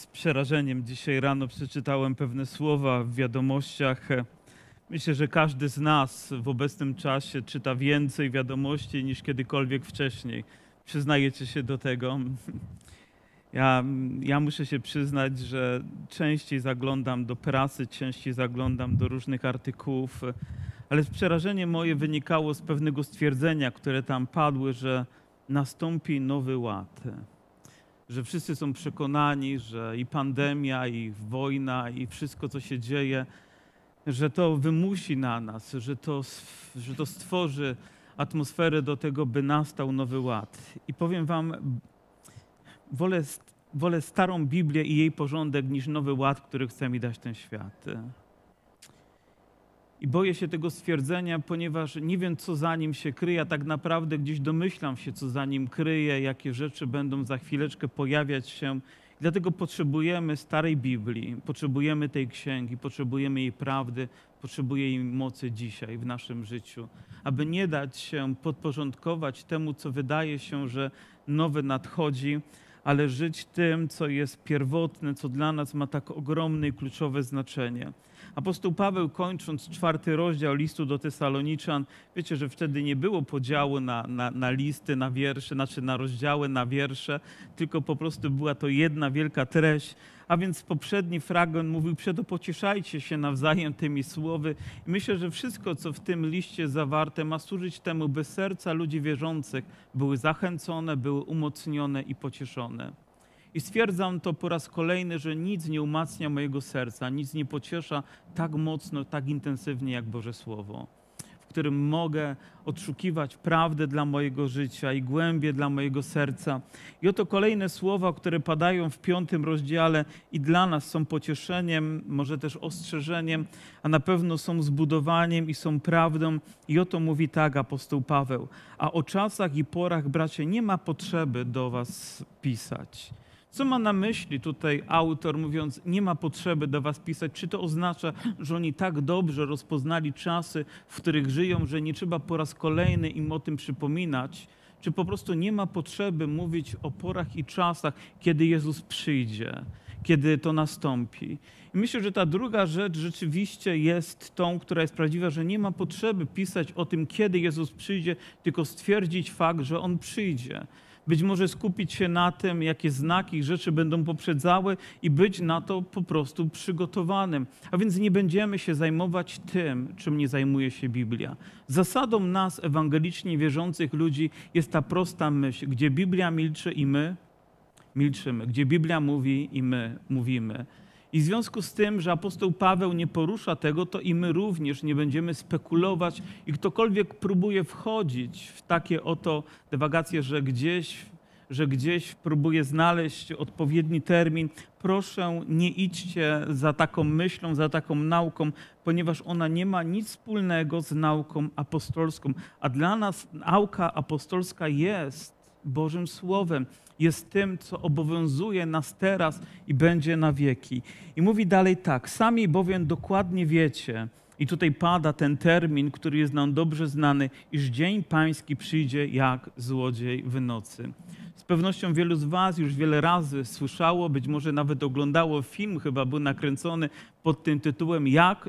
z przerażeniem dzisiaj rano przeczytałem pewne słowa w wiadomościach. Myślę, że każdy z nas w obecnym czasie czyta więcej wiadomości niż kiedykolwiek wcześniej. Przyznajecie się do tego? Ja muszę się przyznać, że częściej zaglądam do prasy, częściej zaglądam do różnych artykułów, ale przerażenie moje wynikało z pewnego stwierdzenia, które tam padły, że nastąpi nowy ład. Że wszyscy są przekonani, że i pandemia, i wojna, i wszystko, co się dzieje, że to wymusi na nas, że to stworzy atmosferę do tego, by nastał nowy ład. I powiem wam, wolę starą Biblię i jej porządek niż nowy ład, który chce mi dać ten świat. I boję się tego stwierdzenia, ponieważ nie wiem, co za nim się kryje, a tak naprawdę gdzieś domyślam się, co za nim kryje, jakie rzeczy będą za chwileczkę pojawiać się. I dlatego potrzebujemy starej Biblii, potrzebujemy tej księgi, potrzebujemy jej prawdy, potrzebujemy jej mocy dzisiaj w naszym życiu, aby nie dać się podporządkować temu, co wydaje się, że nowe nadchodzi, ale żyć tym, co jest pierwotne, co dla nas ma tak ogromne i kluczowe znaczenie. Apostoł Paweł, kończąc 4 rozdział listu do Tesaloniczan, wiecie, że wtedy nie było podziału na listy, na wiersze, znaczy na rozdziały, na wiersze, tylko po prostu była to jedna wielka treść. A więc poprzedni fragment mówił: przeto pocieszajcie się nawzajem tymi słowy. I myślę, że wszystko, co w tym liście zawarte, ma służyć temu, by serca ludzi wierzących były zachęcone, były umocnione i pocieszone. I stwierdzam to po raz kolejny, że nic nie umacnia mojego serca, nic nie pociesza tak mocno, tak intensywnie jak Boże Słowo, w którym mogę odszukiwać prawdę dla mojego życia i głębie dla mojego serca. I oto kolejne słowa, które padają w 5 rozdziale i dla nas są pocieszeniem, może też ostrzeżeniem, a na pewno są zbudowaniem i są prawdą. I oto mówi tak apostoł Paweł: a o czasach i porach, bracie, nie ma potrzeby do was pisać. Co ma na myśli tutaj autor, mówiąc, nie ma potrzeby do was pisać? Czy to oznacza, że oni tak dobrze rozpoznali czasy, w których żyją, że nie trzeba po raz kolejny im o tym przypominać? Czy po prostu nie ma potrzeby mówić o porach i czasach, kiedy Jezus przyjdzie, kiedy to nastąpi? I myślę, że ta druga rzecz rzeczywiście jest tą, która jest prawdziwa, że nie ma potrzeby pisać o tym, kiedy Jezus przyjdzie, tylko stwierdzić fakt, że On przyjdzie. Być może skupić się na tym, jakie znaki i rzeczy będą poprzedzały i być na to po prostu przygotowanym. A więc nie będziemy się zajmować tym, czym nie zajmuje się Biblia. Zasadą nas, ewangelicznie wierzących ludzi, jest ta prosta myśl: gdzie Biblia milczy i my milczymy, gdzie Biblia mówi i my mówimy. I w związku z tym, że apostoł Paweł nie porusza tego, to i my również nie będziemy spekulować, i ktokolwiek próbuje wchodzić w takie oto dywagacje, że gdzieś próbuje znaleźć odpowiedni termin, proszę, nie idźcie za taką myślą, za taką nauką, ponieważ ona nie ma nic wspólnego z nauką apostolską. A dla nas nauka apostolska jest Bożym Słowem, jest tym, co obowiązuje nas teraz i będzie na wieki. I mówi dalej tak: sami bowiem dokładnie wiecie, i tutaj pada ten termin, który jest nam dobrze znany, iż dzień pański przyjdzie jak złodziej w nocy. Z pewnością wielu z was już wiele razy słyszało, być może nawet oglądało film, chyba był nakręcony pod tym tytułem Jak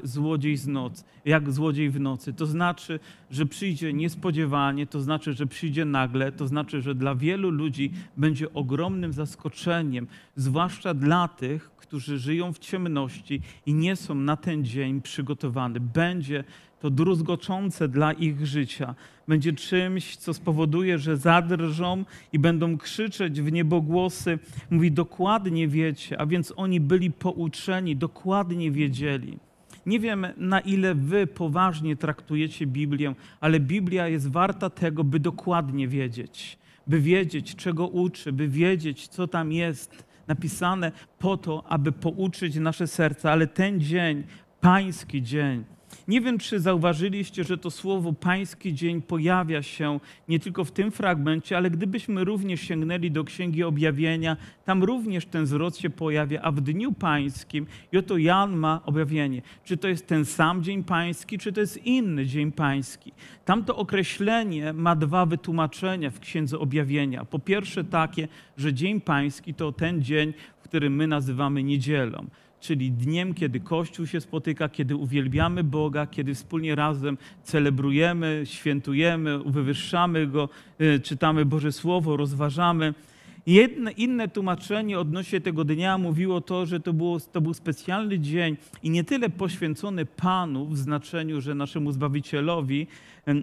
złodziej w nocy. To znaczy, że przyjdzie niespodziewanie, to znaczy, że przyjdzie nagle, to znaczy, że dla wielu ludzi będzie ogromnym zaskoczeniem, zwłaszcza dla tych, którzy żyją w ciemności i nie są na ten dzień przygotowani. Będzie to druzgoczące dla ich życia. Będzie czymś, co spowoduje, że zadrżą i będą krzyczeć w niebogłosy. Mówi: dokładnie wiecie, a więc oni byli pouczeni, dokładnie wiedzieli. Nie wiem, na ile wy poważnie traktujecie Biblię, ale Biblia jest warta tego, by dokładnie wiedzieć. By wiedzieć, czego uczy, by wiedzieć, co tam jest napisane, po to, aby pouczyć nasze serca. Ale ten dzień, pański dzień, Nie wiem, czy zauważyliście, że to słowo Pański Dzień pojawia się nie tylko w tym fragmencie, ale gdybyśmy również sięgnęli do Księgi Objawienia, tam również ten zwrot się pojawia, a w Dniu Pańskim, i oto Jan ma objawienie. Czy to jest ten sam Dzień Pański, czy to jest inny Dzień Pański? Tamto określenie ma dwa wytłumaczenia w Księdze Objawienia. Po pierwsze takie, że Dzień Pański to ten dzień, który my nazywamy niedzielą, czyli dniem, kiedy Kościół się spotyka, kiedy uwielbiamy Boga, kiedy wspólnie razem celebrujemy, świętujemy, wywyższamy Go, czytamy Boże Słowo, rozważamy. Inne tłumaczenie odnośnie tego dnia mówiło to, że to był specjalny dzień i nie tyle poświęcony Panu w znaczeniu, że naszemu Zbawicielowi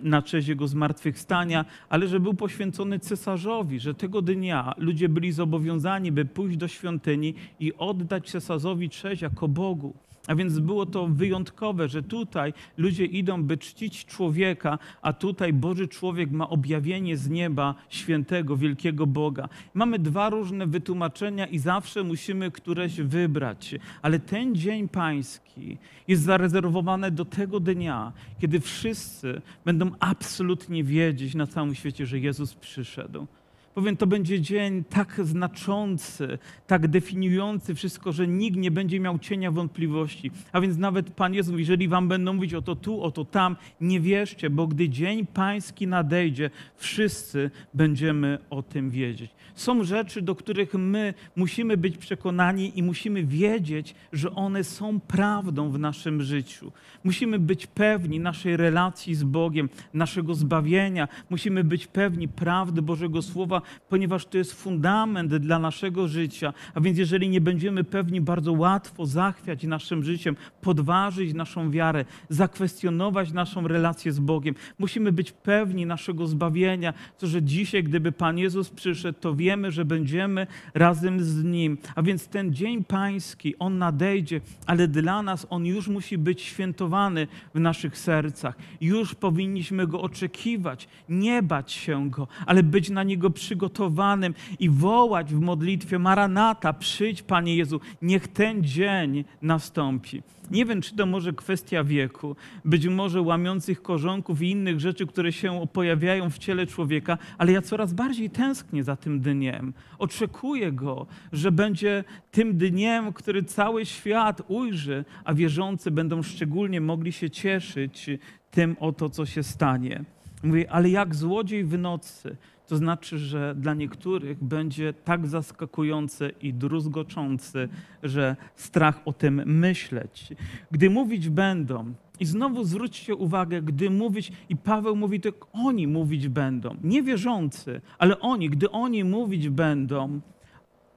na cześć Jego zmartwychwstania, ale że był poświęcony cesarzowi, że tego dnia ludzie byli zobowiązani, by pójść do świątyni i oddać cesarzowi cześć jako Bogu. A więc było to wyjątkowe, że tutaj ludzie idą, by czcić człowieka, a tutaj Boży człowiek ma objawienie z nieba świętego, wielkiego Boga. Mamy dwa różne wytłumaczenia i zawsze musimy któreś wybrać. Ale ten Dzień Pański jest zarezerwowany do tego dnia, kiedy wszyscy będą absolutnie wiedzieć na całym świecie, że Jezus przyszedł. Powiem, to będzie dzień tak znaczący, tak definiujący wszystko, że nikt nie będzie miał cienia wątpliwości. A więc nawet Pan Jezus, jeżeli wam będą mówić o to tu, o to tam, nie wierzcie, bo gdy Dzień Pański nadejdzie, wszyscy będziemy o tym wiedzieć. Są rzeczy, do których my musimy być przekonani i musimy wiedzieć, że one są prawdą w naszym życiu. Musimy być pewni naszej relacji z Bogiem, naszego zbawienia. Musimy być pewni prawdy Bożego Słowa, ponieważ to jest fundament dla naszego życia. A więc jeżeli nie będziemy pewni, bardzo łatwo zachwiać naszym życiem, podważyć naszą wiarę, zakwestionować naszą relację z Bogiem. Musimy być pewni naszego zbawienia, to, że dzisiaj, gdyby Pan Jezus przyszedł, to wiemy, że będziemy razem z Nim. A więc ten Dzień Pański, on nadejdzie, ale dla nas on już musi być świętowany w naszych sercach. Już powinniśmy go oczekiwać, nie bać się go, ale być na niego przygotowanym i wołać w modlitwie: Maranata, przyjdź Panie Jezu, niech ten dzień nastąpi. Nie wiem, czy to może kwestia wieku, być może łamiących korzonków i innych rzeczy, które się pojawiają w ciele człowieka, ale ja coraz bardziej tęsknię za tym dniem. Oczekuję go, że będzie tym dniem, który cały świat ujrzy, a wierzący będą szczególnie mogli się cieszyć tym oto, co się stanie. Mówię, ale jak złodziej w nocy. To znaczy, że dla niektórych będzie tak zaskakujący i druzgoczący, że strach o tym myśleć. Gdy mówić będą, i znowu zwróćcie uwagę, gdy mówić, i Paweł mówi, to oni mówić będą. Nie wierzący, ale oni, gdy oni mówić będą,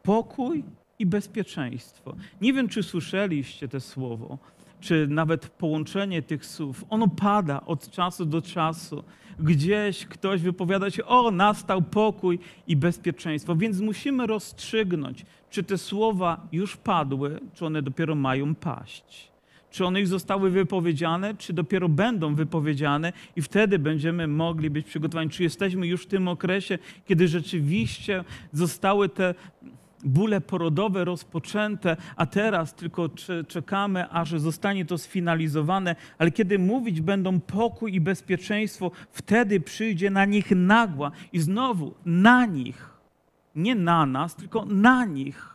pokój i bezpieczeństwo. Nie wiem, czy słyszeliście to słowo, czy nawet połączenie tych słów, ono pada od czasu do czasu. Gdzieś ktoś wypowiada się, o, nastał pokój i bezpieczeństwo. Więc musimy rozstrzygnąć, czy te słowa już padły, czy one dopiero mają paść. Czy one już zostały wypowiedziane, czy dopiero będą wypowiedziane i wtedy będziemy mogli być przygotowani. Czy jesteśmy już w tym okresie, kiedy rzeczywiście zostały te bóle porodowe rozpoczęte, a teraz tylko czekamy, aż zostanie to sfinalizowane, ale kiedy mówić będą pokój i bezpieczeństwo, wtedy przyjdzie na nich nagła i znowu na nich, nie na nas, tylko na nich.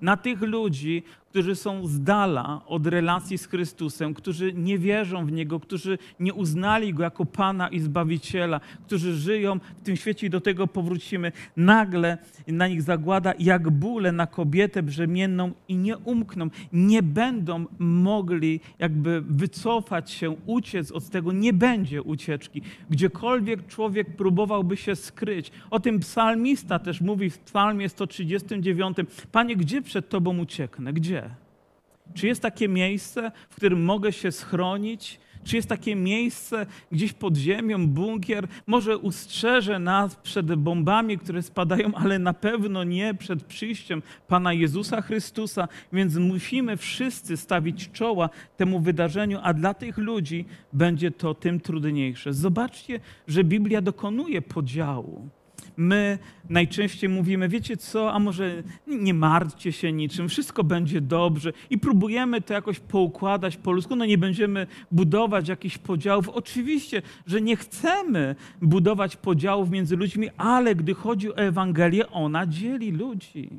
Na tych ludzi, którzy są z dala od relacji z Chrystusem, którzy nie wierzą w Niego, którzy nie uznali Go jako Pana i Zbawiciela, którzy żyją w tym świecie i do tego powrócimy. Nagle na nich zagłada jak bóle na kobietę brzemienną i nie umkną. Nie będą mogli jakby wycofać się, uciec od tego. Nie będzie ucieczki. Gdziekolwiek człowiek próbowałby się skryć. O tym psalmista też mówi w psalmie 139. Panie, gdzie przed Tobą ucieknę? Gdzie? Czy jest takie miejsce, w którym mogę się schronić? Czy jest takie miejsce gdzieś pod ziemią, bunkier? Może ustrzeże nas przed bombami, które spadają, ale na pewno nie przed przyjściem Pana Jezusa Chrystusa. Więc musimy wszyscy stawić czoła temu wydarzeniu, a dla tych ludzi będzie to tym trudniejsze. Zobaczcie, że Biblia dokonuje podziału. My najczęściej mówimy, wiecie co, a może nie martwcie się niczym, wszystko będzie dobrze i próbujemy to jakoś poukładać po ludzku, no nie będziemy budować jakichś podziałów. Oczywiście, że nie chcemy budować podziałów między ludźmi, ale gdy chodzi o Ewangelię, ona dzieli ludzi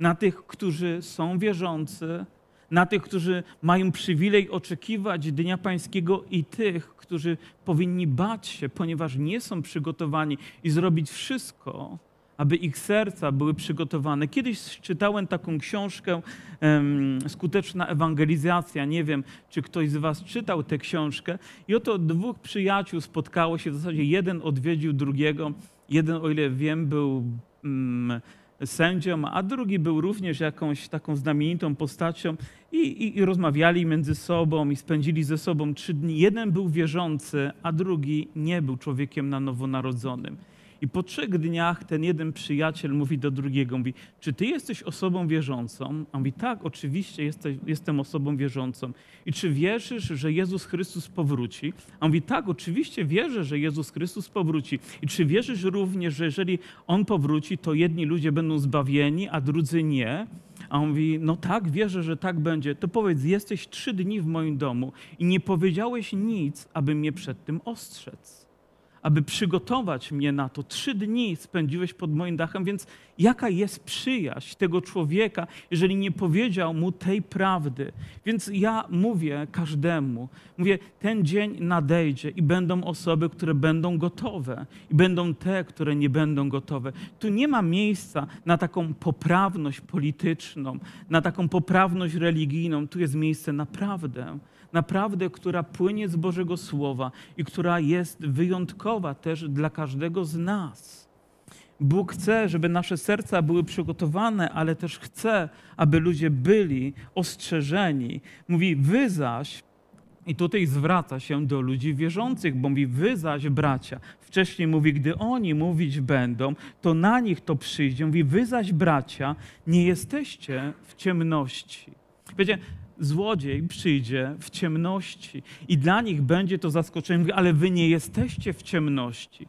na tych, którzy są wierzący, na tych, którzy mają przywilej oczekiwać Dnia Pańskiego i tych, którzy powinni bać się, ponieważ nie są przygotowani i zrobić wszystko, aby ich serca były przygotowane. Kiedyś czytałem taką książkę Skuteczna Ewangelizacja. Nie wiem, czy ktoś z was czytał tę książkę. I oto dwóch przyjaciół spotkało się. W zasadzie jeden odwiedził drugiego. Jeden, o ile wiem, był sędzią, a drugi był również jakąś taką znamienitą postacią i rozmawiali między sobą i spędzili ze sobą 3 dni. Jeden był wierzący, a drugi nie był człowiekiem na nowonarodzonym. I po 3 dniach ten jeden przyjaciel mówi do drugiego, mówi, czy ty jesteś osobą wierzącą? A on mówi, tak, oczywiście jestem osobą wierzącą. I czy wierzysz, że Jezus Chrystus powróci? A on mówi, tak, oczywiście wierzę, że Jezus Chrystus powróci. I czy wierzysz również, że jeżeli On powróci, to jedni ludzie będą zbawieni, a drudzy nie? A on mówi, no tak, wierzę, że tak będzie. To powiedz, jesteś 3 dni w moim domu i nie powiedziałeś nic, aby mnie przed tym ostrzec. Aby przygotować mnie na to. 3 dni spędziłeś pod moim dachem, więc jaka jest przyjaźń tego człowieka, jeżeli nie powiedział mu tej prawdy? Więc ja mówię każdemu, mówię, ten dzień nadejdzie i będą osoby, które będą gotowe i będą te, które nie będą gotowe. Tu nie ma miejsca na taką poprawność polityczną, na taką poprawność religijną. Tu jest miejsce na prawdę. Naprawdę, która płynie z Bożego Słowa i która jest wyjątkowa też dla każdego z nas. Bóg chce, żeby nasze serca były przygotowane, ale też chce, aby ludzie byli ostrzeżeni. Mówi, wy zaś, i tutaj zwraca się do ludzi wierzących, bo mówi, wy zaś, bracia. Wcześniej mówi, gdy oni mówić będą, to na nich to przyjdzie. Mówi, wy zaś, bracia, nie jesteście w ciemności. Wiecie, złodziej przyjdzie w ciemności i dla nich będzie to zaskoczenie. Mówi, ale wy nie jesteście w ciemności.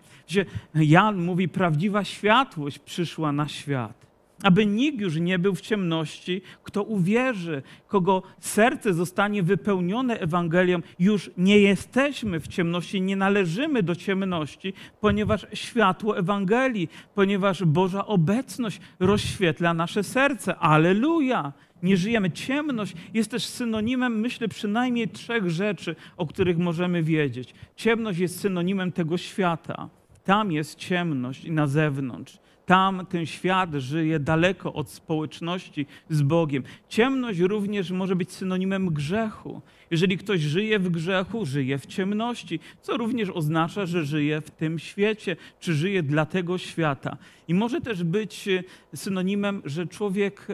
Jan mówi, prawdziwa światłość przyszła na świat. Aby nikt już nie był w ciemności, kto uwierzy, kogo serce zostanie wypełnione Ewangelią, już nie jesteśmy w ciemności, nie należymy do ciemności, ponieważ światło Ewangelii, ponieważ Boża obecność rozświetla nasze serce. Alleluja! Nie żyjemy. Ciemność jest też synonimem, myślę, przynajmniej 3 rzeczy, o których możemy wiedzieć. Ciemność jest synonimem tego świata. Tam jest ciemność i na zewnątrz. Tam ten świat żyje daleko od społeczności z Bogiem. Ciemność również może być synonimem grzechu. Jeżeli ktoś żyje w grzechu, żyje w ciemności, co również oznacza, że żyje w tym świecie, czy żyje dla tego świata. I może też być synonimem, że człowiek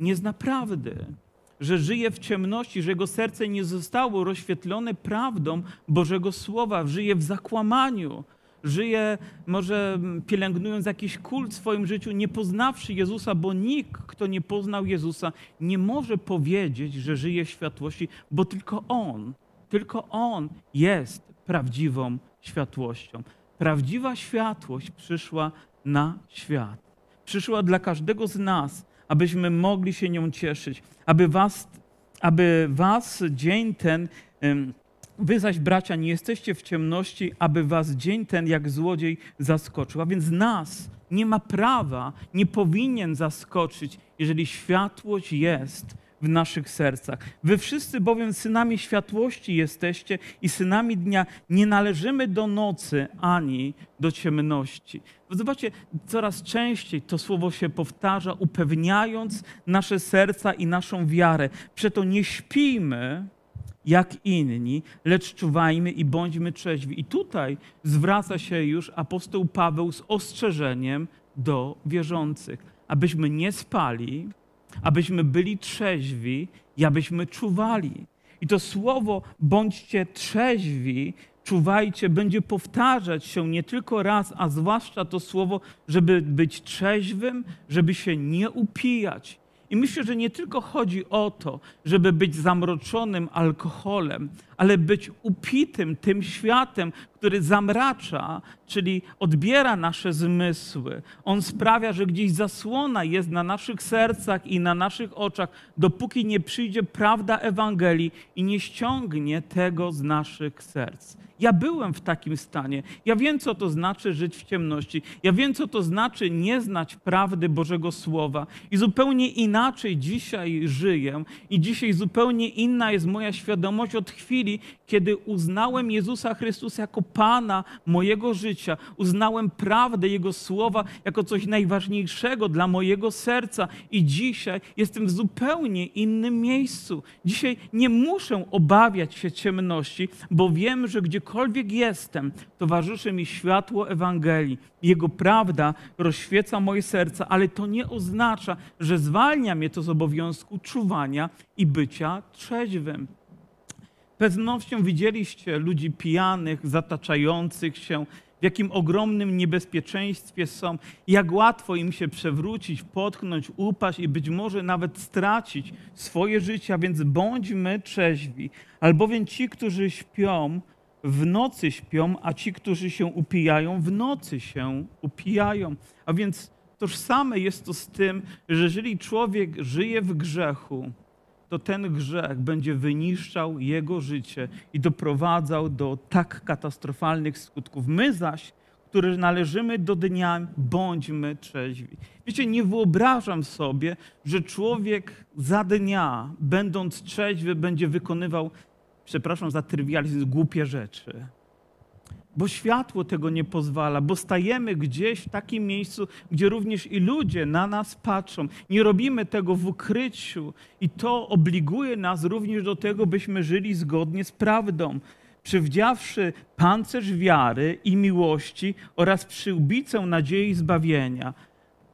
nie zna prawdy, że żyje w ciemności, że jego serce nie zostało rozświetlone prawdą Bożego Słowa, żyje w zakłamaniu, żyje może pielęgnując jakiś kult w swoim życiu, nie poznawszy Jezusa, bo nikt, kto nie poznał Jezusa, nie może powiedzieć, że żyje w światłości, bo tylko On jest prawdziwą światłością. Prawdziwa światłość przyszła na świat. Przyszła dla każdego z nas, abyśmy mogli się nią cieszyć, aby was dzień ten, wy zaś bracia nie jesteście w ciemności, aby was dzień ten jak złodziej zaskoczył. A więc nas nie ma prawa, nie powinien zaskoczyć, jeżeli światłość jest w naszych sercach. Wy wszyscy bowiem synami światłości jesteście i synami dnia. Nie należymy do nocy ani do ciemności. Zobaczcie, coraz częściej to słowo się powtarza, upewniając nasze serca i naszą wiarę. Przeto nie śpijmy jak inni, lecz czuwajmy i bądźmy trzeźwi. I tutaj zwraca się już apostoł Paweł z ostrzeżeniem do wierzących, abyśmy nie spali, abyśmy byli trzeźwi i abyśmy czuwali. I to słowo bądźcie trzeźwi, czuwajcie, będzie powtarzać się nie tylko raz, a zwłaszcza to słowo, żeby być trzeźwym, żeby się nie upijać. I myślę, że nie tylko chodzi o to, żeby być zamroczonym alkoholem, ale być upitym tym światem, który zamracza, czyli odbiera nasze zmysły. On sprawia, że gdzieś zasłona jest na naszych sercach i na naszych oczach, dopóki nie przyjdzie prawda Ewangelii i nie ściągnie tego z naszych serc. Ja byłem w takim stanie. Ja wiem, co to znaczy żyć w ciemności. Ja wiem, co to znaczy nie znać prawdy Bożego Słowa. I zupełnie inaczej dzisiaj żyję. I dzisiaj zupełnie inna jest moja świadomość od chwili, kiedy uznałem Jezusa Chrystusa jako Pana mojego życia. Uznałem prawdę Jego Słowa jako coś najważniejszego dla mojego serca. I dzisiaj jestem w zupełnie innym miejscu. Dzisiaj nie muszę obawiać się ciemności, bo wiem, że gdziekolwiek jestem, towarzyszy mi światło Ewangelii. Jego prawda rozświeca moje serce, ale to nie oznacza, że zwalnia mnie to z obowiązku czuwania i bycia trzeźwym. Pewnością widzieliście ludzi pijanych, zataczających się, w jakim ogromnym niebezpieczeństwie są, jak łatwo im się przewrócić, potknąć, upaść i być może nawet stracić swoje życie, a więc bądźmy trzeźwi. Albowiem ci, którzy śpią, w nocy śpią, a ci, którzy się upijają, w nocy się upijają. A więc tożsame jest to z tym, że jeżeli człowiek żyje w grzechu, to ten grzech będzie wyniszczał jego życie i doprowadzał do tak katastrofalnych skutków. My zaś, którzy należymy do dnia, bądźmy trzeźwi. Wiecie, nie wyobrażam sobie, że człowiek za dnia, będąc trzeźwy, będzie wykonywał, przepraszam za trywializm, głupie rzeczy. Bo światło tego nie pozwala, bo stajemy gdzieś w takim miejscu, gdzie również i ludzie na nas patrzą. Nie robimy tego w ukryciu i to obliguje nas również do tego, byśmy żyli zgodnie z prawdą. Przywdziawszy pancerz wiary i miłości oraz przyłbicę nadziei i zbawienia,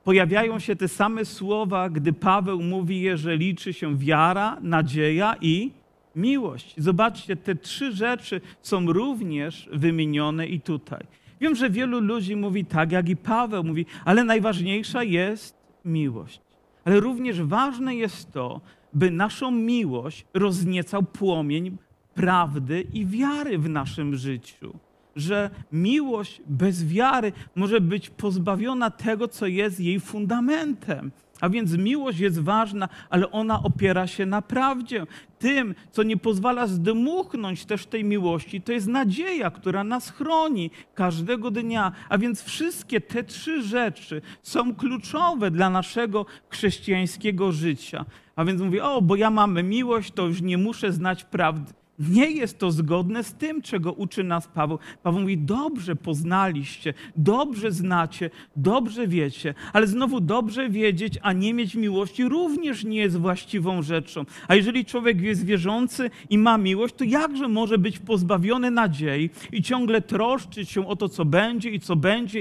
pojawiają się te same słowa, gdy Paweł mówi je, że liczy się wiara, nadzieja i miłość. Zobaczcie, te trzy rzeczy są również wymienione i tutaj. Wiem, że wielu ludzi mówi tak, jak i Paweł mówi, ale najważniejsza jest miłość. Ale również ważne jest to, by naszą miłość rozniecał płomień prawdy i wiary w naszym życiu. Że miłość bez wiary może być pozbawiona tego, co jest jej fundamentem. A więc miłość jest ważna, ale ona opiera się na prawdzie. Tym, co nie pozwala zdmuchnąć też tej miłości, to jest nadzieja, która nas chroni każdego dnia. A więc wszystkie te trzy rzeczy są kluczowe dla naszego chrześcijańskiego życia. A więc mówię, bo ja mam miłość, to już nie muszę znać prawdy. Nie jest to zgodne z tym, czego uczy nas Paweł. Paweł mówi, dobrze poznaliście, dobrze znacie, dobrze wiecie, ale znowu dobrze wiedzieć, a nie mieć miłości również nie jest właściwą rzeczą. A jeżeli człowiek jest wierzący i ma miłość, to jakże może być pozbawiony nadziei i ciągle troszczyć się o to, co będzie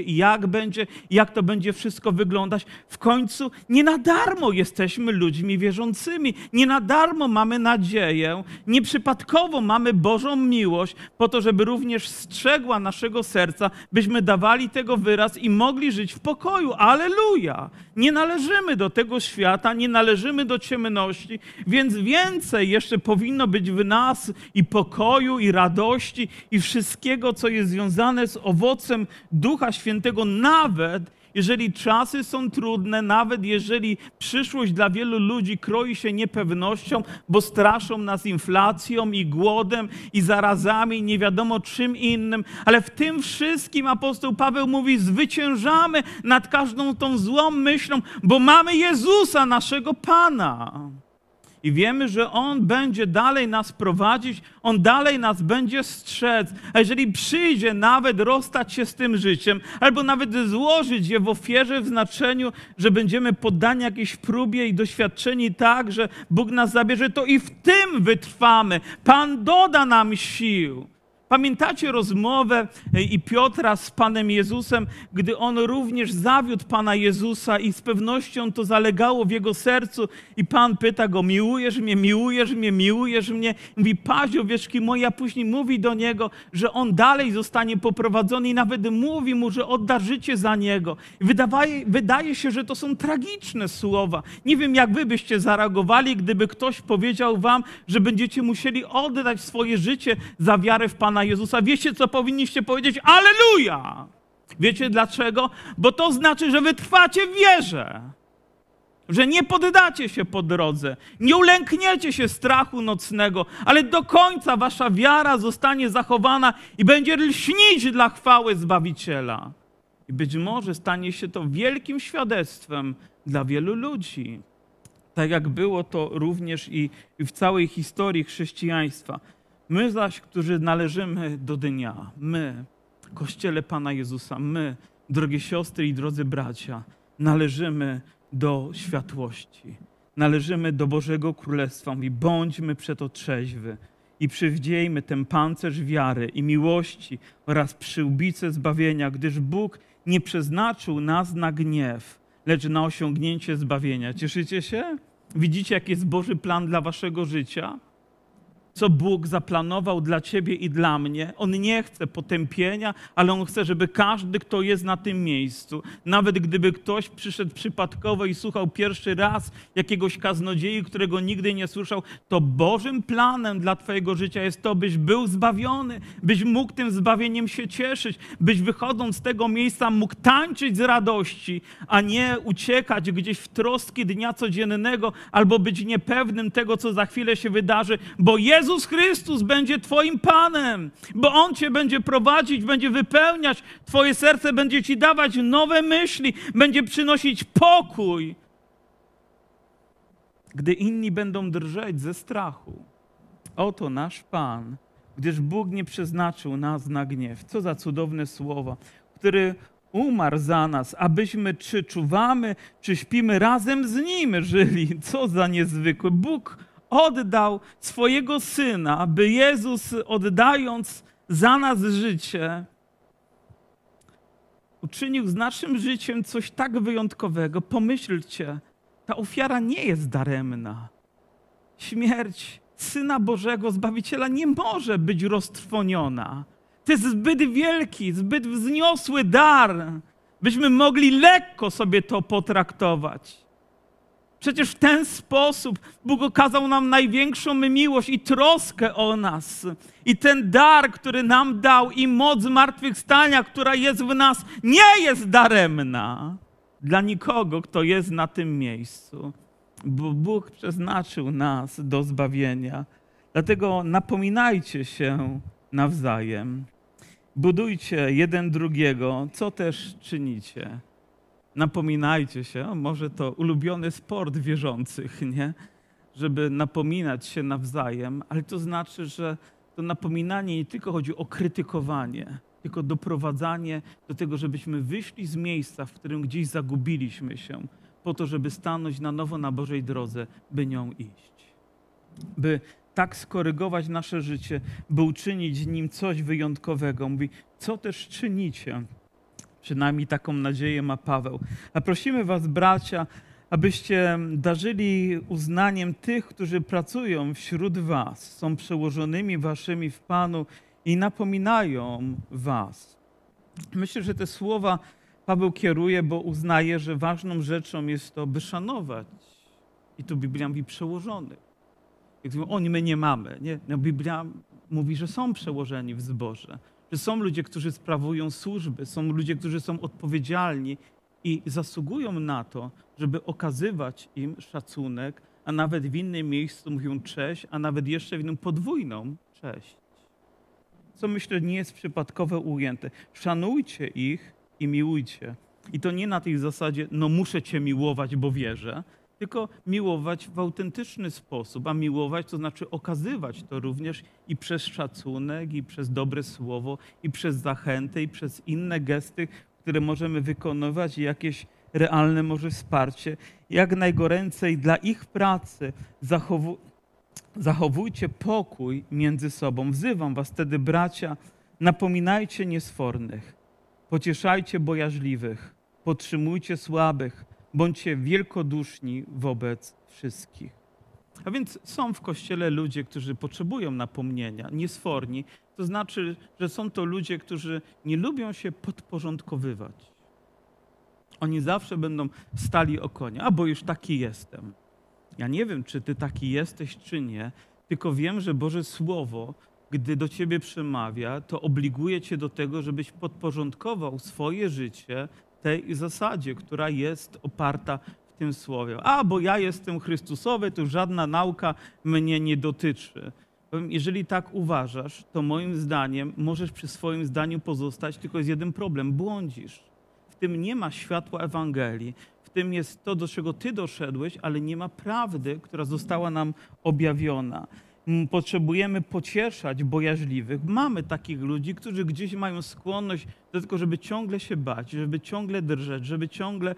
i jak to będzie wszystko wyglądać. W końcu nie na darmo jesteśmy ludźmi wierzącymi, nie na darmo mamy nadzieję, nieprzypadkowo mamy Bożą miłość po to, żeby również strzegła naszego serca, byśmy dawali tego wyraz i mogli żyć w pokoju. Alleluja! Nie należymy do tego świata, nie należymy do ciemności, więc więcej jeszcze powinno być w nas i pokoju, i radości, i wszystkiego, co jest związane z owocem Ducha Świętego, nawet jeżeli czasy są trudne, nawet jeżeli przyszłość dla wielu ludzi kroi się niepewnością, bo straszą nas inflacją i głodem i zarazami, nie wiadomo czym innym, ale w tym wszystkim apostoł Paweł mówi, zwyciężamy nad każdą tą złą myślą, bo mamy Jezusa, naszego Pana. I wiemy, że On będzie dalej nas prowadzić, On dalej nas będzie strzec. A jeżeli przyjdzie nawet rozstać się z tym życiem, albo nawet złożyć je w ofierze w znaczeniu, że będziemy poddani jakiejś próbie i doświadczeni tak, że Bóg nas zabierze, to i w tym wytrwamy. Pan doda nam sił. Pamiętacie rozmowę i Piotra z Panem Jezusem, gdy on również zawiódł Pana Jezusa i z pewnością to zalegało w jego sercu i Pan pyta go, miłujesz mnie. Mówi, Pazio, wierzki moje, a później mówi do niego, że on dalej zostanie poprowadzony i nawet mówi mu, że odda życie za niego. Wydaje się, że to są tragiczne słowa. Nie wiem, jak wy byście zareagowali, gdyby ktoś powiedział wam, że będziecie musieli oddać swoje życie za wiarę w Pana Pana Jezusa, wiecie, co powinniście powiedzieć? Alleluja! Wiecie dlaczego? Bo to znaczy, że wy trwacie w wierze. Że nie poddacie się po drodze, nie ulękniecie się strachu nocnego, ale do końca wasza wiara zostanie zachowana i będzie lśnić dla chwały Zbawiciela. I być może stanie się to wielkim świadectwem dla wielu ludzi. Tak jak było to również i w całej historii chrześcijaństwa. My zaś, którzy należymy do dnia, my, Kościele Pana Jezusa, my, drogie siostry i drodzy bracia, należymy do światłości. Należymy do Bożego Królestwa. I bądźmy przeto trzeźwy i przywdziejmy ten pancerz wiary i miłości oraz przyłbicę zbawienia, gdyż Bóg nie przeznaczył nas na gniew, lecz na osiągnięcie zbawienia. Cieszycie się? Widzicie, jaki jest Boży plan dla waszego życia? Co Bóg zaplanował dla ciebie i dla mnie. On nie chce potępienia, ale On chce, żeby każdy, kto jest na tym miejscu, nawet gdyby ktoś przyszedł przypadkowo i słuchał pierwszy raz jakiegoś kaznodziei, którego nigdy nie słyszał, to Bożym planem dla twojego życia jest to, byś był zbawiony, byś mógł tym zbawieniem się cieszyć, byś wychodząc z tego miejsca mógł tańczyć z radości, a nie uciekać gdzieś w troski dnia codziennego albo być niepewnym tego, co za chwilę się wydarzy, bo Jezus Chrystus będzie twoim Panem, bo On cię będzie prowadzić, będzie wypełniać twoje serce, będzie ci dawać nowe myśli, będzie przynosić pokój, gdy inni będą drżeć ze strachu. Oto nasz Pan, gdyż Bóg nie przeznaczył nas na gniew. Co za cudowne słowa, który umarł za nas, abyśmy czy czuwamy, czy śpimy, razem z Nim żyli. Co za niezwykły Bóg. Oddał swojego Syna, aby Jezus, oddając za nas życie, uczynił z naszym życiem coś tak wyjątkowego. Pomyślcie, ta ofiara nie jest daremna. Śmierć Syna Bożego, Zbawiciela, nie może być roztrwoniona. To jest zbyt wielki, zbyt wzniosły dar, byśmy mogli lekko sobie to potraktować. Przecież w ten sposób Bóg okazał nam największą miłość i troskę o nas. I ten dar, który nam dał, i moc zmartwychwstania, która jest w nas, nie jest daremna dla nikogo, kto jest na tym miejscu. Bo Bóg przeznaczył nas do zbawienia. Dlatego napominajcie się nawzajem. Budujcie jeden drugiego, co też czynicie. Napominajcie się, może to ulubiony sport wierzących, nie? Żeby napominać się nawzajem, ale to znaczy, że to napominanie nie tylko chodzi o krytykowanie, tylko doprowadzanie do tego, żebyśmy wyszli z miejsca, w którym gdzieś zagubiliśmy się, po to, żeby stanąć na nowo na Bożej drodze, by nią iść. By tak skorygować nasze życie, by uczynić z nim coś wyjątkowego. Mówi, co też czynicie? Przynajmniej taką nadzieję ma Paweł. A prosimy was, bracia, abyście darzyli uznaniem tych, którzy pracują wśród was, są przełożonymi waszymi w Panu i napominają was. Myślę, że te słowa Paweł kieruje, bo uznaje, że ważną rzeczą jest to, by szanować. I tu Biblia mówi przełożonych. Jak mówią, oni my nie mamy. Nie? No, Biblia mówi, że są przełożeni w zborze. Że są ludzie, którzy sprawują służby, są ludzie, którzy są odpowiedzialni i zasługują na to, żeby okazywać im szacunek, a nawet w innym miejscu mówią cześć, a nawet jeszcze w innym podwójną cześć. Co myślę, nie jest przypadkowo ujęte. Szanujcie ich i miłujcie. I to nie na tej zasadzie, no muszę cię miłować, bo wierzę, tylko miłować w autentyczny sposób, a miłować to znaczy okazywać to również i przez szacunek, i przez dobre słowo, i przez zachętę, i przez inne gesty, które możemy wykonywać i jakieś realne może wsparcie. Jak najgoręcej dla ich pracy zachowujcie pokój między sobą. Wzywam was tedy, bracia, napominajcie niesfornych, pocieszajcie bojaźliwych, podtrzymujcie słabych, bądźcie wielkoduszni wobec wszystkich. A więc są w Kościele ludzie, którzy potrzebują napomnienia, niesforni. To znaczy, że są to ludzie, którzy nie lubią się podporządkowywać. Oni zawsze będą stali o konia. A bo już taki jestem. Ja nie wiem, czy ty taki jesteś, czy nie, tylko wiem, że Boże Słowo, gdy do ciebie przemawia, to obliguje cię do tego, żebyś podporządkował swoje życie tej zasadzie, która jest oparta w tym słowie. A, bo ja jestem chrystusowy, to żadna nauka mnie nie dotyczy. Jeżeli tak uważasz, to moim zdaniem możesz przy swoim zdaniu pozostać, tylko jest jeden problem, błądzisz. W tym nie ma światła Ewangelii, w tym jest to, do czego ty doszedłeś, ale nie ma prawdy, która została nam objawiona. Potrzebujemy pocieszać bojaźliwych. Mamy takich ludzi, którzy gdzieś mają skłonność do tego, żeby ciągle się bać, żeby ciągle drżeć, żeby ciągle.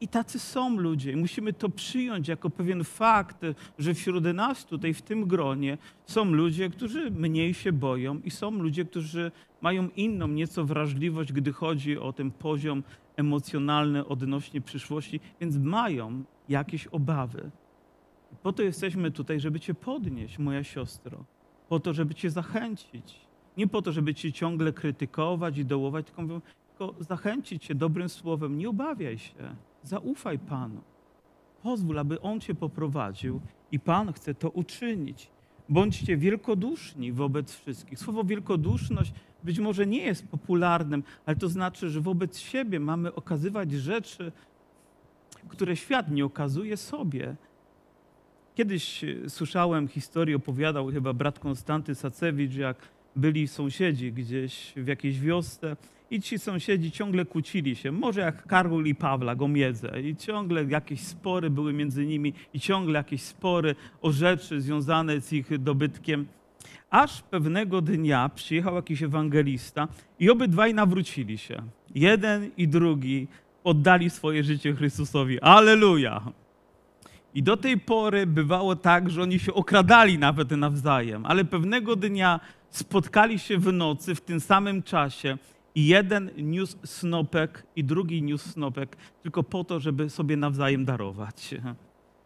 I tacy są ludzie. Musimy to przyjąć jako pewien fakt, że wśród nas tutaj, w tym gronie, są ludzie, którzy mniej się boją i są ludzie, którzy mają inną nieco wrażliwość, gdy chodzi o ten poziom emocjonalny odnośnie przyszłości, więc mają jakieś obawy. Po to jesteśmy tutaj, żeby cię podnieść, moja siostro. Po to, żeby cię zachęcić. Nie po to, żeby cię ciągle krytykować i dołować, tylko zachęcić cię dobrym słowem. Nie obawiaj się. Zaufaj Panu. Pozwól, aby On cię poprowadził i Pan chce to uczynić. Bądźcie wielkoduszni wobec wszystkich. Słowo wielkoduszność być może nie jest popularnym, ale to znaczy, że wobec siebie mamy okazywać rzeczy, które świat nie okazuje sobie. Kiedyś słyszałem historię, opowiadał chyba brat Konstanty Sacewicz, jak byli sąsiedzi gdzieś w jakiejś wiosce i ci sąsiedzi ciągle kłócili się, może jak Karol i Pawła Gomiedzę, i ciągle jakieś spory były między nimi i ciągle jakieś spory o rzeczy związane z ich dobytkiem. Aż pewnego dnia przyjechał jakiś ewangelista i obydwaj nawrócili się. Jeden i drugi oddali swoje życie Chrystusowi. Alleluja! I do tej pory bywało tak, że oni się okradali nawet nawzajem, ale pewnego dnia spotkali się w nocy w tym samym czasie i jeden niósł snopek i drugi niósł snopek tylko po to, żeby sobie nawzajem darować.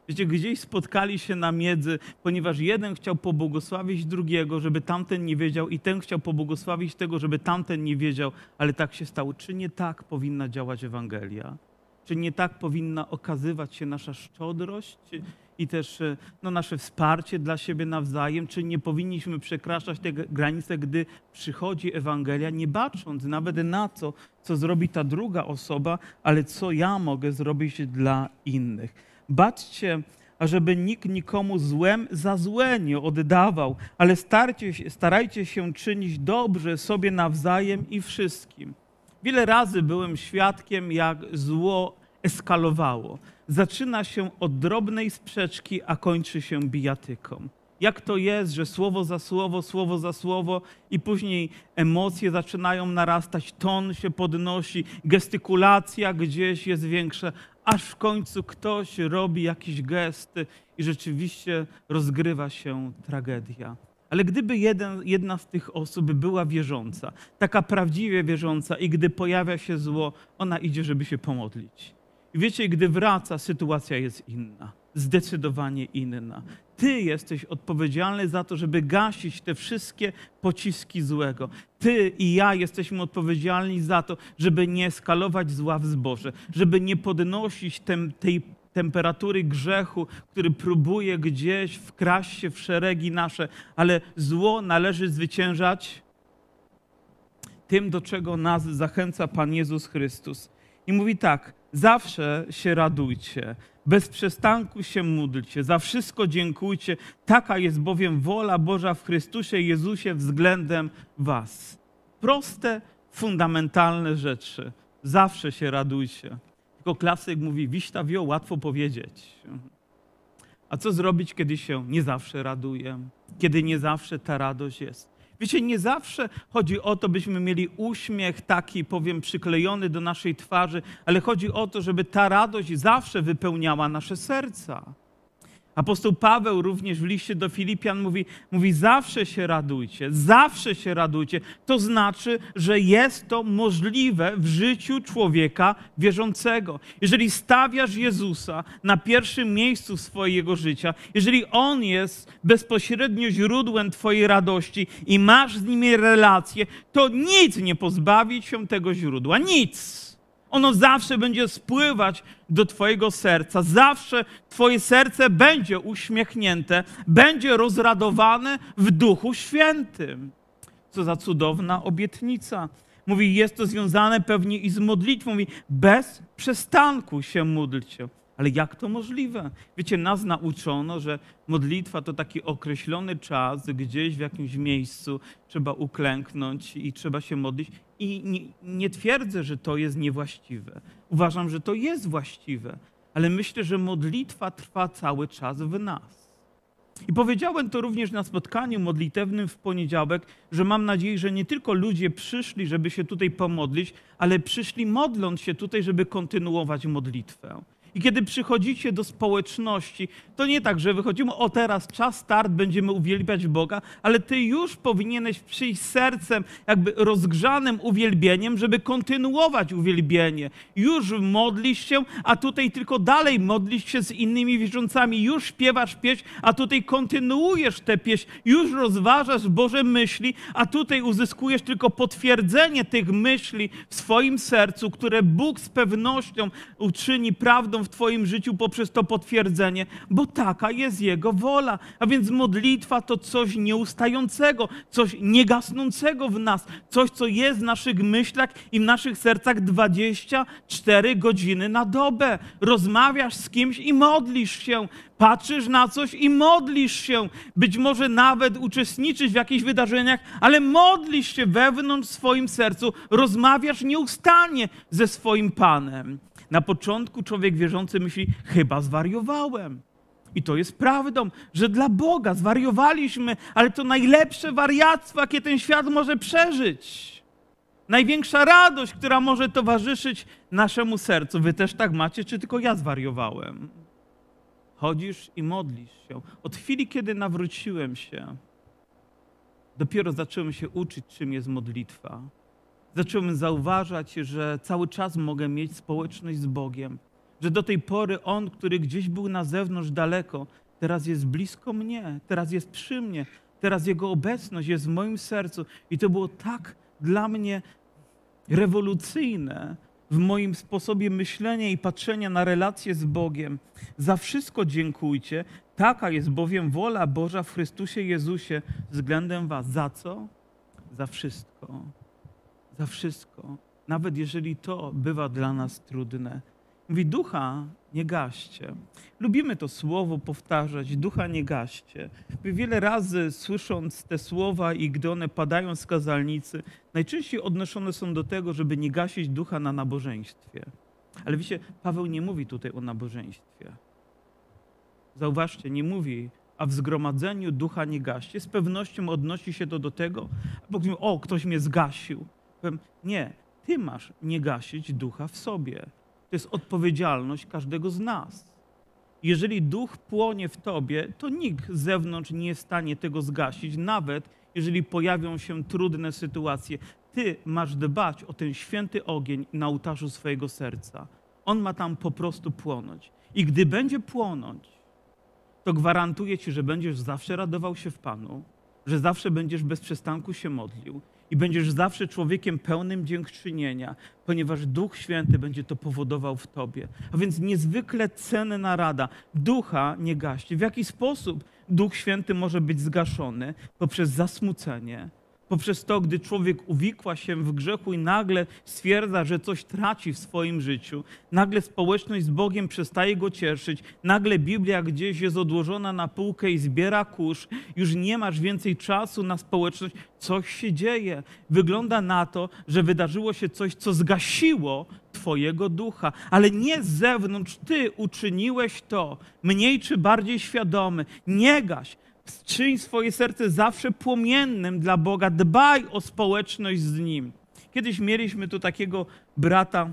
Wiecie, gdzieś spotkali się na miedzy, ponieważ jeden chciał pobłogosławić drugiego, żeby tamten nie wiedział i ten chciał pobłogosławić tego, żeby tamten nie wiedział, ale tak się stało. Czy nie tak powinna działać Ewangelia? Czy nie tak powinna okazywać się nasza szczodrość i też nasze wsparcie dla siebie nawzajem? Czy nie powinniśmy przekraczać te granice, gdy przychodzi Ewangelia, nie bacząc nawet na to, co zrobi ta druga osoba, ale co ja mogę zrobić dla innych? Baczcie, ażeby nikt nikomu złem za złe nie oddawał, ale starajcie się czynić dobrze sobie nawzajem i wszystkim. Wiele razy byłem świadkiem, jak zło eskalowało. Zaczyna się od drobnej sprzeczki, a kończy się bijatyką. Jak to jest, że słowo za słowo i później emocje zaczynają narastać, ton się podnosi, gestykulacja gdzieś jest większa, aż w końcu ktoś robi jakiś gest i rzeczywiście rozgrywa się tragedia. Ale gdyby jedna z tych osób była wierząca, taka prawdziwie wierząca i gdy pojawia się zło, ona idzie, żeby się pomodlić. I wiecie, gdy wraca, sytuacja jest inna, zdecydowanie inna. Ty jesteś odpowiedzialny za to, żeby gasić te wszystkie pociski złego. Ty i ja jesteśmy odpowiedzialni za to, żeby nie eskalować zła w zboże, żeby nie podnosić temperatury grzechu, który próbuje gdzieś wkraść się w szeregi nasze, ale zło należy zwyciężać tym, do czego nas zachęca Pan Jezus Chrystus. I mówi tak, zawsze się radujcie, bez przestanku się módlcie, za wszystko dziękujcie, taka jest bowiem wola Boża w Chrystusie Jezusie względem was. Proste, fundamentalne rzeczy. Zawsze się radujcie. Tylko klasyk mówi, wiśta wio, łatwo powiedzieć. A co zrobić, kiedy się nie zawsze raduję? Kiedy nie zawsze ta radość jest? Wiecie, nie zawsze chodzi o to, byśmy mieli uśmiech taki, powiem, przyklejony do naszej twarzy, ale chodzi o to, żeby ta radość zawsze wypełniała nasze serca. Apostoł Paweł również w liście do Filipian mówi, zawsze się radujcie, to znaczy, że jest to możliwe w życiu człowieka wierzącego. Jeżeli stawiasz Jezusa na pierwszym miejscu swojego życia, jeżeli On jest bezpośrednio źródłem twojej radości i masz z Nim relacje, to nic nie pozbawi cię tego źródła, nic. Ono zawsze będzie spływać do twojego serca. Zawsze twoje serce będzie uśmiechnięte, będzie rozradowane w Duchu Świętym. Co za cudowna obietnica. Mówi, jest to związane pewnie i z modlitwą. Mówi, bez przestanku się módlcie. Ale jak to możliwe? Wiecie, nas nauczono, że modlitwa to taki określony czas, gdzieś w jakimś miejscu trzeba uklęknąć i trzeba się modlić. I nie twierdzę, że to jest niewłaściwe. Uważam, że to jest właściwe. Ale myślę, że modlitwa trwa cały czas w nas. I powiedziałem to również na spotkaniu modlitewnym w poniedziałek, że mam nadzieję, że nie tylko ludzie przyszli, żeby się tutaj pomodlić, ale przyszli modląc się tutaj, żeby kontynuować modlitwę. I kiedy przychodzicie do społeczności, to nie tak, że wychodzimy, o teraz czas start, będziemy uwielbiać Boga, ale ty już powinieneś przyjść sercem jakby rozgrzanym uwielbieniem, żeby kontynuować uwielbienie. Już modlisz się, a tutaj tylko dalej modlisz się z innymi wierzącami. Już śpiewasz pieśń, a tutaj kontynuujesz tę pieśń. Już rozważasz Boże myśli, a tutaj uzyskujesz tylko potwierdzenie tych myśli w swoim sercu, które Bóg z pewnością uczyni prawdą w twoim życiu poprzez to potwierdzenie, bo taka jest Jego wola. A więc modlitwa to coś nieustającego, coś niegasnącego w nas, coś, co jest w naszych myślach i w naszych sercach 24 godziny na dobę. Rozmawiasz z kimś i modlisz się. Patrzysz na coś i modlisz się. Być może nawet uczestniczysz w jakichś wydarzeniach, ale modlisz się wewnątrz w swoim sercu. Rozmawiasz nieustannie ze swoim Panem. Na początku człowiek wierzący myśli, chyba zwariowałem. I to jest prawdą, że dla Boga zwariowaliśmy, ale to najlepsze wariactwo, jakie ten świat może przeżyć. Największa radość, która może towarzyszyć naszemu sercu. Wy też tak macie, czy tylko ja zwariowałem? Chodzisz i modlisz się. Od chwili, kiedy nawróciłem się, dopiero zacząłem się uczyć, czym jest modlitwa. Zacząłem zauważać, że cały czas mogę mieć społeczność z Bogiem. Że do tej pory On, który gdzieś był na zewnątrz daleko, teraz jest blisko mnie, teraz jest przy mnie, teraz Jego obecność jest w moim sercu. I to było tak dla mnie rewolucyjne w moim sposobie myślenia i patrzenia na relacje z Bogiem. Za wszystko dziękujcie, taka jest bowiem wola Boża w Chrystusie Jezusie względem was. Za co? Za wszystko. Za wszystko, nawet jeżeli to bywa dla nas trudne. Mówi, ducha nie gaście. Lubimy to słowo powtarzać, ducha nie gaście. Wiele razy słysząc te słowa i gdy one padają z kazalnicy, najczęściej odnoszone są do tego, żeby nie gasić ducha na nabożeństwie. Ale wiecie, Paweł nie mówi tutaj o nabożeństwie. Zauważcie, nie mówi, a w zgromadzeniu ducha nie gaście. Z pewnością odnosi się to do tego, bo ktoś mnie zgasił. Nie, ty masz nie gasić ducha w sobie. To jest odpowiedzialność każdego z nas. Jeżeli duch płonie w tobie, to nikt z zewnątrz nie jest w stanie tego zgasić, nawet jeżeli pojawią się trudne sytuacje. Ty masz dbać o ten święty ogień na ołtarzu swojego serca. On ma tam po prostu płonąć. I gdy będzie płonąć, to gwarantuję ci, że będziesz zawsze radował się w Panu, że zawsze będziesz bez przestanku się modlił i będziesz zawsze człowiekiem pełnym dziękczynienia, ponieważ Duch Święty będzie to powodował w tobie. A więc niezwykle cenna rada. Ducha nie gaście. W jaki sposób Duch Święty może być zgaszony? Poprzez zasmucenie. Poprzez to, gdy człowiek uwikła się w grzechu i nagle stwierdza, że coś traci w swoim życiu, nagle społeczność z Bogiem przestaje go cieszyć, nagle Biblia gdzieś jest odłożona na półkę i zbiera kurz, już nie masz więcej czasu na społeczność, coś się dzieje. Wygląda na to, że wydarzyło się coś, co zgasiło twojego ducha, ale nie z zewnątrz. Ty uczyniłeś to, mniej czy bardziej świadomy, nie gaś. Czyń swoje serce zawsze płomiennym dla Boga. Dbaj o społeczność z Nim. Kiedyś mieliśmy tu takiego brata,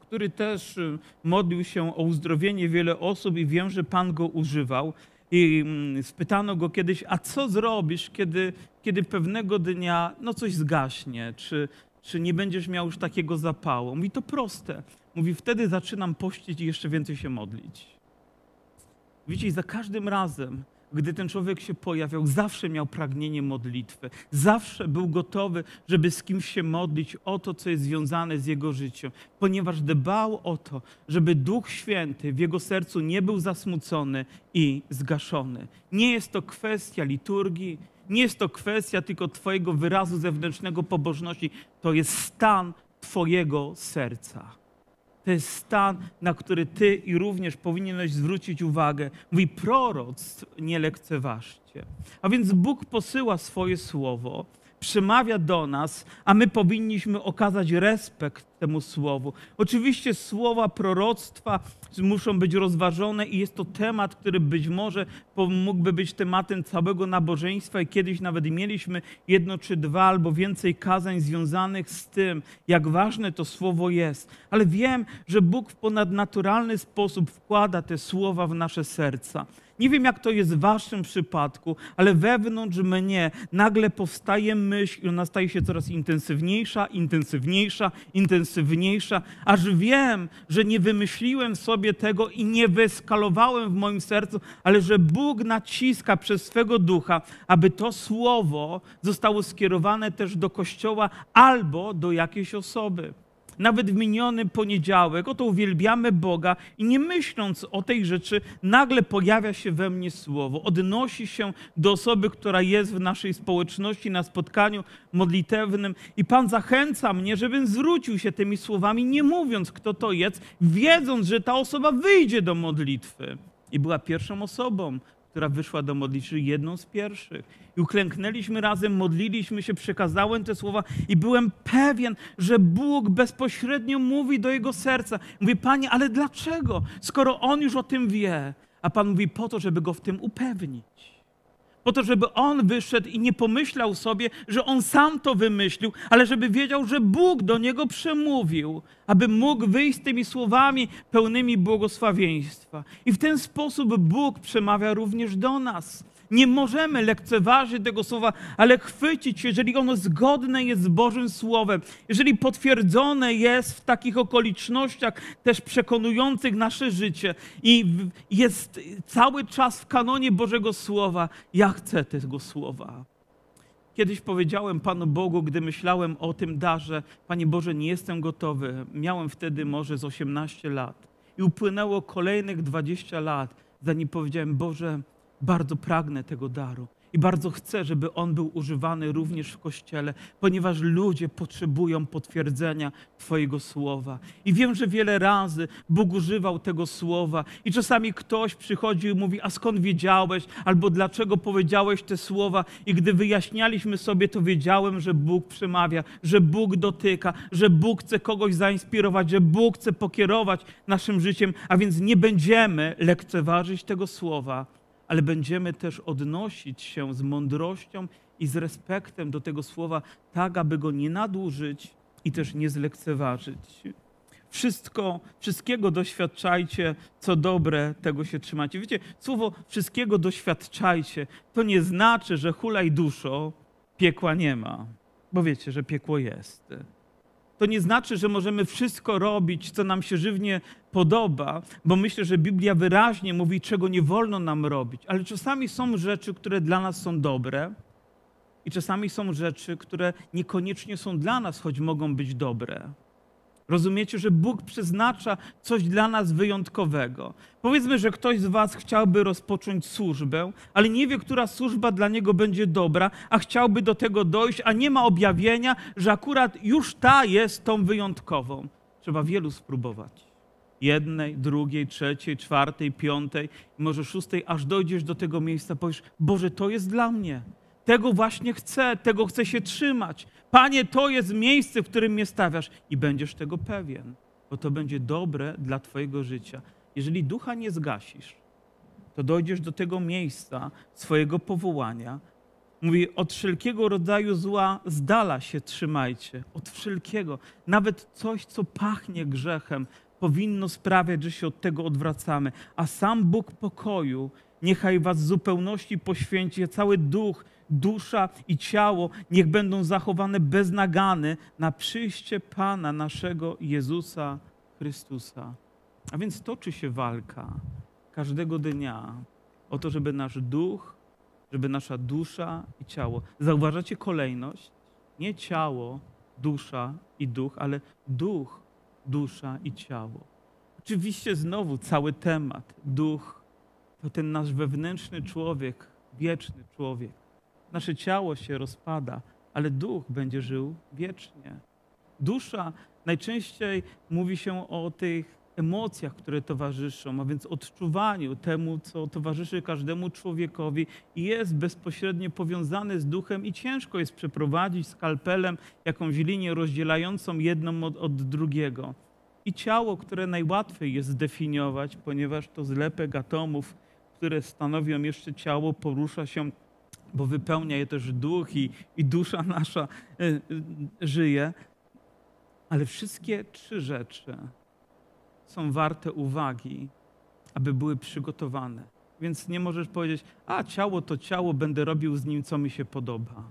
który też modlił się o uzdrowienie wiele osób i wiem, że Pan go używał. I spytano go kiedyś, a co zrobisz, kiedy pewnego dnia coś zgaśnie, czy nie będziesz miał już takiego zapału? Mówi, to proste. Mówi, wtedy zaczynam pościć i jeszcze więcej się modlić. Wiecie, za każdym razem Gdy ten człowiek się pojawiał, zawsze miał pragnienie modlitwy. Zawsze był gotowy, żeby z kimś się modlić o to, co jest związane z jego życiem. Ponieważ dbał o to, żeby Duch Święty w jego sercu nie był zasmucony i zgaszony. Nie jest to kwestia liturgii, nie jest to kwestia tylko twojego wyrazu zewnętrznego pobożności. To jest stan twojego serca. To jest stan, na który ty i również powinieneś zwrócić uwagę. Mówi proroctw nie lekceważcie. A więc Bóg posyła swoje słowo, przemawia do nas, a my powinniśmy okazać respekt temu słowu. Oczywiście słowa proroctwa muszą być rozważone i jest to temat, który być może mógłby być tematem całego nabożeństwa i kiedyś nawet mieliśmy 1 czy 2 albo więcej kazań związanych z tym, jak ważne to słowo jest. Ale wiem, że Bóg w ponadnaturalny sposób wkłada te słowa w nasze serca. Nie wiem, jak to jest w waszym przypadku, ale wewnątrz mnie nagle powstaje myśl i ona staje się coraz intensywniejsza, aż wiem, że nie wymyśliłem sobie tego i nie wyeskalowałem w moim sercu, ale że Bóg naciska przez swego ducha, aby to słowo zostało skierowane też do kościoła albo do jakiejś osoby. Nawet w miniony poniedziałek, oto uwielbiamy Boga i nie myśląc o tej rzeczy, nagle pojawia się we mnie słowo. Odnosi się do osoby, która jest w naszej społeczności, na spotkaniu modlitewnym i Pan zachęca mnie, żebym zwrócił się tymi słowami, nie mówiąc, kto to jest, wiedząc, że ta osoba wyjdzie do modlitwy. I była pierwszą osobą, która wyszła do modlitwy, jedną z pierwszych. I uklęknęliśmy razem, modliliśmy się, przekazałem te słowa i byłem pewien, że Bóg bezpośrednio mówi do jego serca. Mówię, Panie, ale dlaczego, skoro On już o tym wie? A Pan mówi, po to, żeby go w tym upewnić. Po to, żeby on wyszedł i nie pomyślał sobie, że on sam to wymyślił, ale żeby wiedział, że Bóg do niego przemówił, aby mógł wyjść z tymi słowami pełnymi błogosławieństwa. I w ten sposób Bóg przemawia również do nas. Nie możemy lekceważyć tego słowa, ale chwycić się, jeżeli ono zgodne jest z Bożym Słowem, jeżeli potwierdzone jest w takich okolicznościach też przekonujących nasze życie i jest cały czas w kanonie Bożego Słowa. Ja chcę tego Słowa. Kiedyś powiedziałem Panu Bogu, gdy myślałem o tym darze, Panie Boże, nie jestem gotowy. Miałem wtedy może z 18 lat i upłynęło kolejnych 20 lat, zanim powiedziałem, Boże, bardzo pragnę tego daru i bardzo chcę, żeby on był używany również w Kościele, ponieważ ludzie potrzebują potwierdzenia Twojego Słowa. I wiem, że wiele razy Bóg używał tego Słowa i czasami ktoś przychodzi i mówi, a skąd wiedziałeś, albo dlaczego powiedziałeś te słowa? I gdy wyjaśnialiśmy sobie, to wiedziałem, że Bóg przemawia, że Bóg dotyka, że Bóg chce kogoś zainspirować, że Bóg chce pokierować naszym życiem, a więc nie będziemy lekceważyć tego Słowa, ale będziemy też odnosić się z mądrością i z respektem do tego słowa, tak aby go nie nadużyć i też nie zlekceważyć. Wszystkiego doświadczajcie, co dobre, tego się trzymajcie. Wiecie, słowo wszystkiego doświadczajcie, to nie znaczy, że hulaj duszo, piekła nie ma, bo wiecie, że piekło jest. To nie znaczy, że możemy wszystko robić, co nam się żywnie podoba, bo myślę, że Biblia wyraźnie mówi, czego nie wolno nam robić. Ale czasami są rzeczy, które dla nas są dobre i czasami są rzeczy, które niekoniecznie są dla nas, choć mogą być dobre. Rozumiecie, że Bóg przeznacza coś dla nas wyjątkowego. Powiedzmy, że ktoś z was chciałby rozpocząć służbę, ale nie wie, która służba dla niego będzie dobra, a chciałby do tego dojść, a nie ma objawienia, że akurat już ta jest tą wyjątkową. Trzeba wielu spróbować. 1., 2., 3., 4., 5., może 6., aż dojdziesz do tego miejsca, powiesz, Boże, to jest dla mnie. Tego właśnie chcę, tego chcę się trzymać. Panie, to jest miejsce, w którym mnie stawiasz i będziesz tego pewien, bo to będzie dobre dla twojego życia. Jeżeli ducha nie zgasisz, to dojdziesz do tego miejsca swojego powołania. Mówi, od wszelkiego rodzaju zła z dala się trzymajcie, od wszelkiego. Nawet coś, co pachnie grzechem, powinno sprawiać, że się od tego odwracamy. A sam Bóg pokoju niechaj was w zupełności poświęci, cały duch, dusza i ciało niech będą zachowane bez nagany na przyjście Pana naszego Jezusa Chrystusa. A więc toczy się walka każdego dnia o to, żeby nasz duch, żeby nasza dusza i ciało. Zauważacie kolejność? Nie ciało, dusza i duch, ale duch, dusza i ciało. Oczywiście znowu cały temat, duch, to ten nasz wewnętrzny człowiek, wieczny człowiek. Nasze ciało się rozpada, ale duch będzie żył wiecznie. Dusza, najczęściej mówi się o tych emocjach, które towarzyszą, a więc odczuwaniu temu, co towarzyszy każdemu człowiekowi i jest bezpośrednio powiązany z duchem i ciężko jest przeprowadzić skalpelem jakąś linię rozdzielającą jedną od drugiego. I ciało, które najłatwiej jest zdefiniować, ponieważ to zlepek atomów, które stanowią jeszcze ciało, porusza się, bo wypełnia je też duch i dusza nasza żyje. Ale wszystkie trzy rzeczy są warte uwagi, aby były przygotowane. Więc nie możesz powiedzieć, a ciało to ciało, będę robił z nim, co mi się podoba.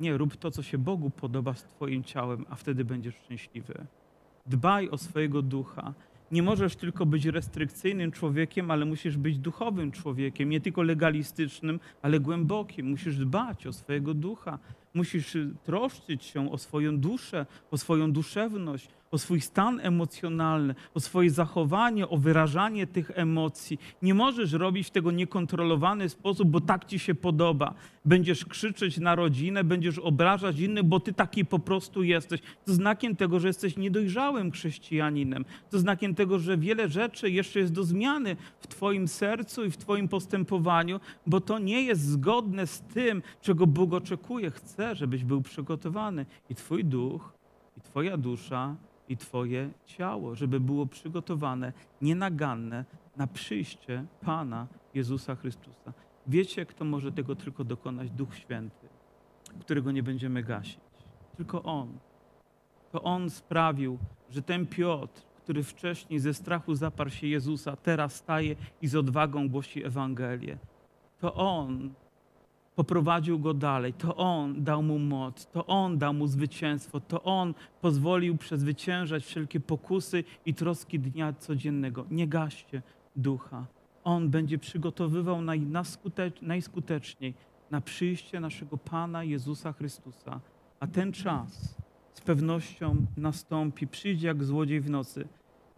Nie, rób to, co się Bogu podoba z twoim ciałem, a wtedy będziesz szczęśliwy. Dbaj o swojego ducha. Nie możesz tylko być restrykcyjnym człowiekiem, ale musisz być duchowym człowiekiem, nie tylko legalistycznym, ale głębokim. Musisz dbać o swojego ducha, musisz troszczyć się o swoją duszę, o swoją duszewność, o swój stan emocjonalny, o swoje zachowanie, o wyrażanie tych emocji. Nie możesz robić tego w niekontrolowany sposób, bo tak ci się podoba. Będziesz krzyczeć na rodzinę, będziesz obrażać innych, bo ty taki po prostu jesteś. To znakiem tego, że jesteś niedojrzałym chrześcijaninem. To znakiem tego, że wiele rzeczy jeszcze jest do zmiany w twoim sercu i w twoim postępowaniu, bo to nie jest zgodne z tym, czego Bóg oczekuje. Chce, żebyś był przygotowany. I twój duch, i twoja dusza, i twoje ciało, żeby było przygotowane, nienaganne na przyjście Pana Jezusa Chrystusa. Wiecie, kto może tego tylko dokonać? Duch Święty, którego nie będziemy gasić. Tylko On. To On sprawił, że ten Piotr, który wcześniej ze strachu zaparł się Jezusa, teraz staje i z odwagą głosi Ewangelię. To On poprowadził go dalej. To On dał mu moc, to On dał mu zwycięstwo, to On pozwolił przezwyciężać wszelkie pokusy i troski dnia codziennego. Nie gaście ducha. On będzie przygotowywał najskuteczniej na przyjście naszego Pana Jezusa Chrystusa. A ten czas z pewnością nastąpi. Przyjdzie jak złodziej w nocy.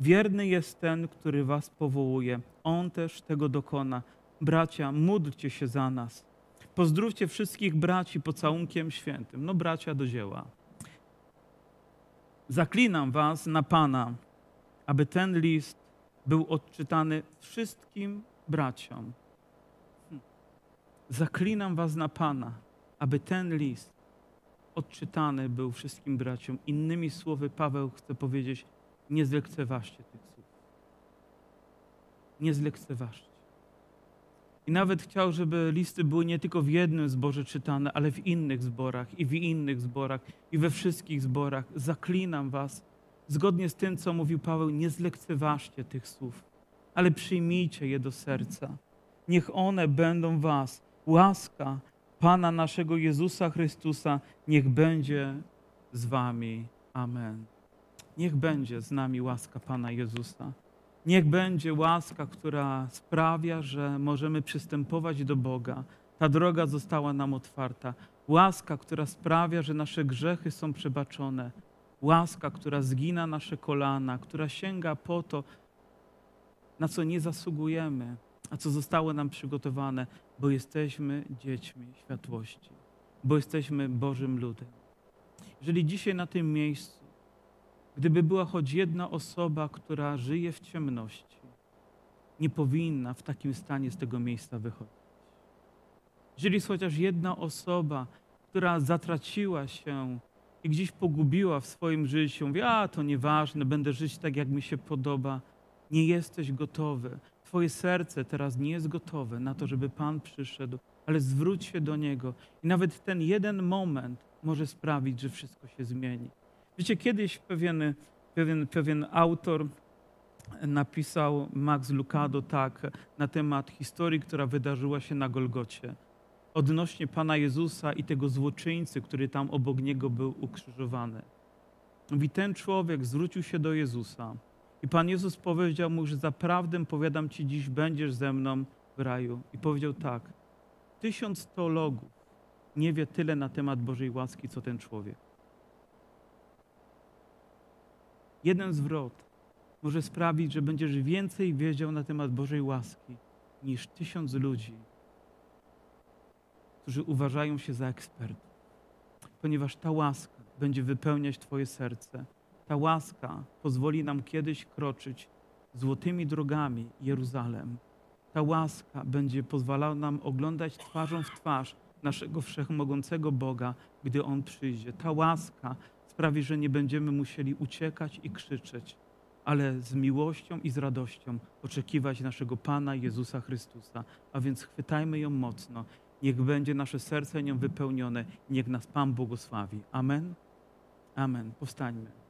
Wierny jest ten, który was powołuje. On też tego dokona. Bracia, módlcie się za nas. Pozdrówcie wszystkich braci pocałunkiem świętym. No bracia, do dzieła. Zaklinam was na Pana, aby ten list był odczytany wszystkim braciom. Zaklinam was na Pana, aby ten list odczytany był wszystkim braciom. Innymi słowy, Paweł chce powiedzieć, nie zlekceważcie tych słów. Nie zlekceważcie. I nawet chciał, żeby listy były nie tylko w jednym zborze czytane, ale w innych zborach i we wszystkich zborach. Zaklinam was, zgodnie z tym, co mówił Paweł, nie zlekceważcie tych słów, ale przyjmijcie je do serca. Niech one będą was. Łaska Pana naszego Jezusa Chrystusa niech będzie z wami. Amen. Niech będzie z nami łaska Pana Jezusa. Niech będzie łaska, która sprawia, że możemy przystępować do Boga. Ta droga została nam otwarta. Łaska, która sprawia, że nasze grzechy są przebaczone. Łaska, która zgina nasze kolana, która sięga po to, na co nie zasługujemy, a co zostało nam przygotowane, bo jesteśmy dziećmi światłości, bo jesteśmy Bożym ludem. Jeżeli dzisiaj na tym miejscu gdyby była choć jedna osoba, która żyje w ciemności, nie powinna w takim stanie z tego miejsca wychodzić. Jeżeli jest chociaż jedna osoba, która zatraciła się i gdzieś pogubiła w swoim życiu, mówi, a to nieważne, będę żyć tak, jak mi się podoba. Nie jesteś gotowy. Twoje serce teraz nie jest gotowe na to, żeby Pan przyszedł, ale zwróć się do Niego. I nawet ten jeden moment może sprawić, że wszystko się zmieni. Wiecie, kiedyś pewien autor napisał, Max Lucado, tak, na temat historii, która wydarzyła się na Golgocie. Odnośnie Pana Jezusa i tego złoczyńcy, który tam obok Niego był ukrzyżowany. Mówi, ten człowiek zwrócił się do Jezusa i Pan Jezus powiedział mu, że zaprawdę powiadam ci dziś, będziesz ze mną raju i powiedział tak: 1000 teologów nie wie tyle na temat Bożej łaski, co ten człowiek. Jeden zwrot może sprawić, że będziesz więcej wiedział na temat Bożej łaski niż 1000 ludzi, którzy uważają się za ekspertów. Ponieważ ta łaska będzie wypełniać Twoje serce. Ta łaska pozwoli nam kiedyś kroczyć złotymi drogami Jeruzalem. Ta łaska będzie pozwalała nam oglądać twarzą w twarz naszego wszechmogącego Boga, gdy On przyjdzie. Ta łaska sprawi, że nie będziemy musieli uciekać i krzyczeć, ale z miłością i z radością oczekiwać naszego Pana Jezusa Chrystusa. A więc chwytajmy ją mocno. Niech będzie nasze serce nią wypełnione. Niech nas Pan błogosławi. Amen. Amen. Powstańmy.